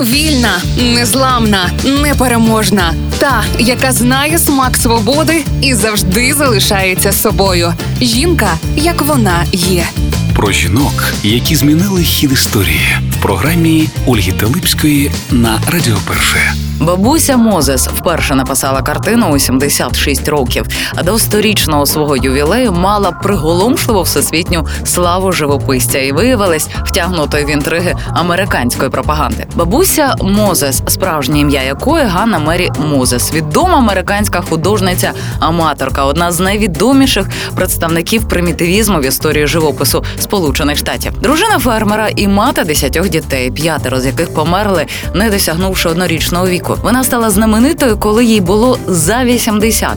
Вільна, незламна, непереможна. Та, яка знає смак свободи і завжди залишається собою. Жінка, як вона є. Про жінок, які змінили хід історії. В програмі Ольги Телюпської на Радіоперше. Бабуся Мозес вперше написала картину у 76 років, а до 100-річного свого ювілею мала приголомшливу всесвітню славу живописця і виявилась втягнутою в інтриги американської пропаганди. Бабуся Мозес, справжнє ім'я якої Ганна Мері Мозес, відома американська художниця-аматорка, одна з найвідоміших представників примітивізму в історії живопису Сполучених Штатів. Дружина фермера і мати 10 дітей, 5 з яких померли, не досягнувши 1-річного віку. Вона стала знаменитою, коли їй було за 80.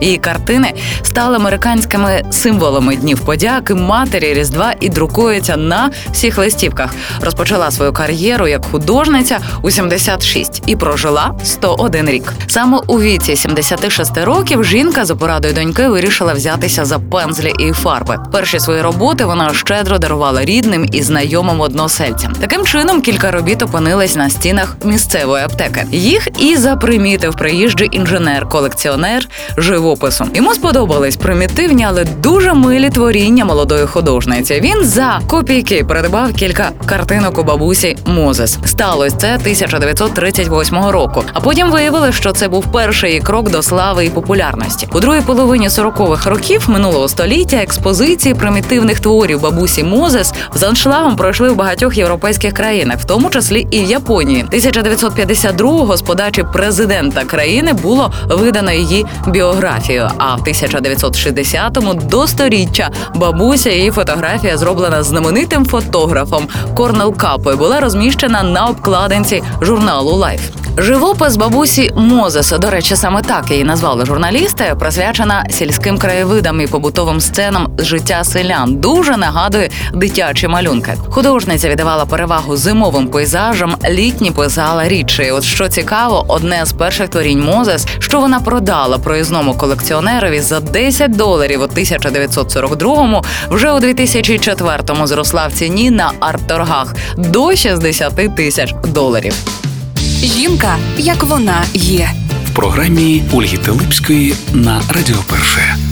Її картини стали американськими символами Днів подяки, Матері, Різдва і друкується на всіх листівках. Розпочала свою кар'єру як художниця у 76 і прожила 101 рік. Саме у віці 76 років жінка за порадою доньки вирішила взятися за пензлі і фарби. Перші свої роботи вона щедро дарувала рідним і знайомим односельцям. Таким чином кілька робіт опинились на стінах місцевої аптеки. Їх і запримітив приїжджий інженер-колекціонер живопису. Йому сподобались примітивні, але дуже милі творіння молодої художниці. Він за копійки придбав кілька картинок у бабусі Мозес. Сталося це 1938 року. А потім виявили, що це був перший її крок до слави і популярності. У другій половині 40-х років минулого століття експозиції примітивних творів бабусі Мозес з аншлагом пройшли в багатьох європейських країнах, в тому числі і в Японії. 1952-го з подачі президента країни було видано її біографію, а в 1960-му до 100-річчя бабуся її фотографія, зроблена знаменитим фотографом Корнел Капою, була розміщена на обкладинці журналу «Лайф». Живопис бабусі Мозеса, до речі, саме так її назвали журналісти, присвячена сільським краєвидам і побутовим сценам з життя селян. Дуже нагадує дитячі малюнки. Художниця віддавала перевагу зимовим пейзажам, літні писала рідше. І от що цікаво, одне з перших творінь Мозес, що вона продала проїзному колекціонерові за $10 у 1942-му, вже у 2004-му зросла в ціні на арт-торгах до $60 тисяч. Жінка, як вона є. В програмі Ольги Телюпської на Радіоперше.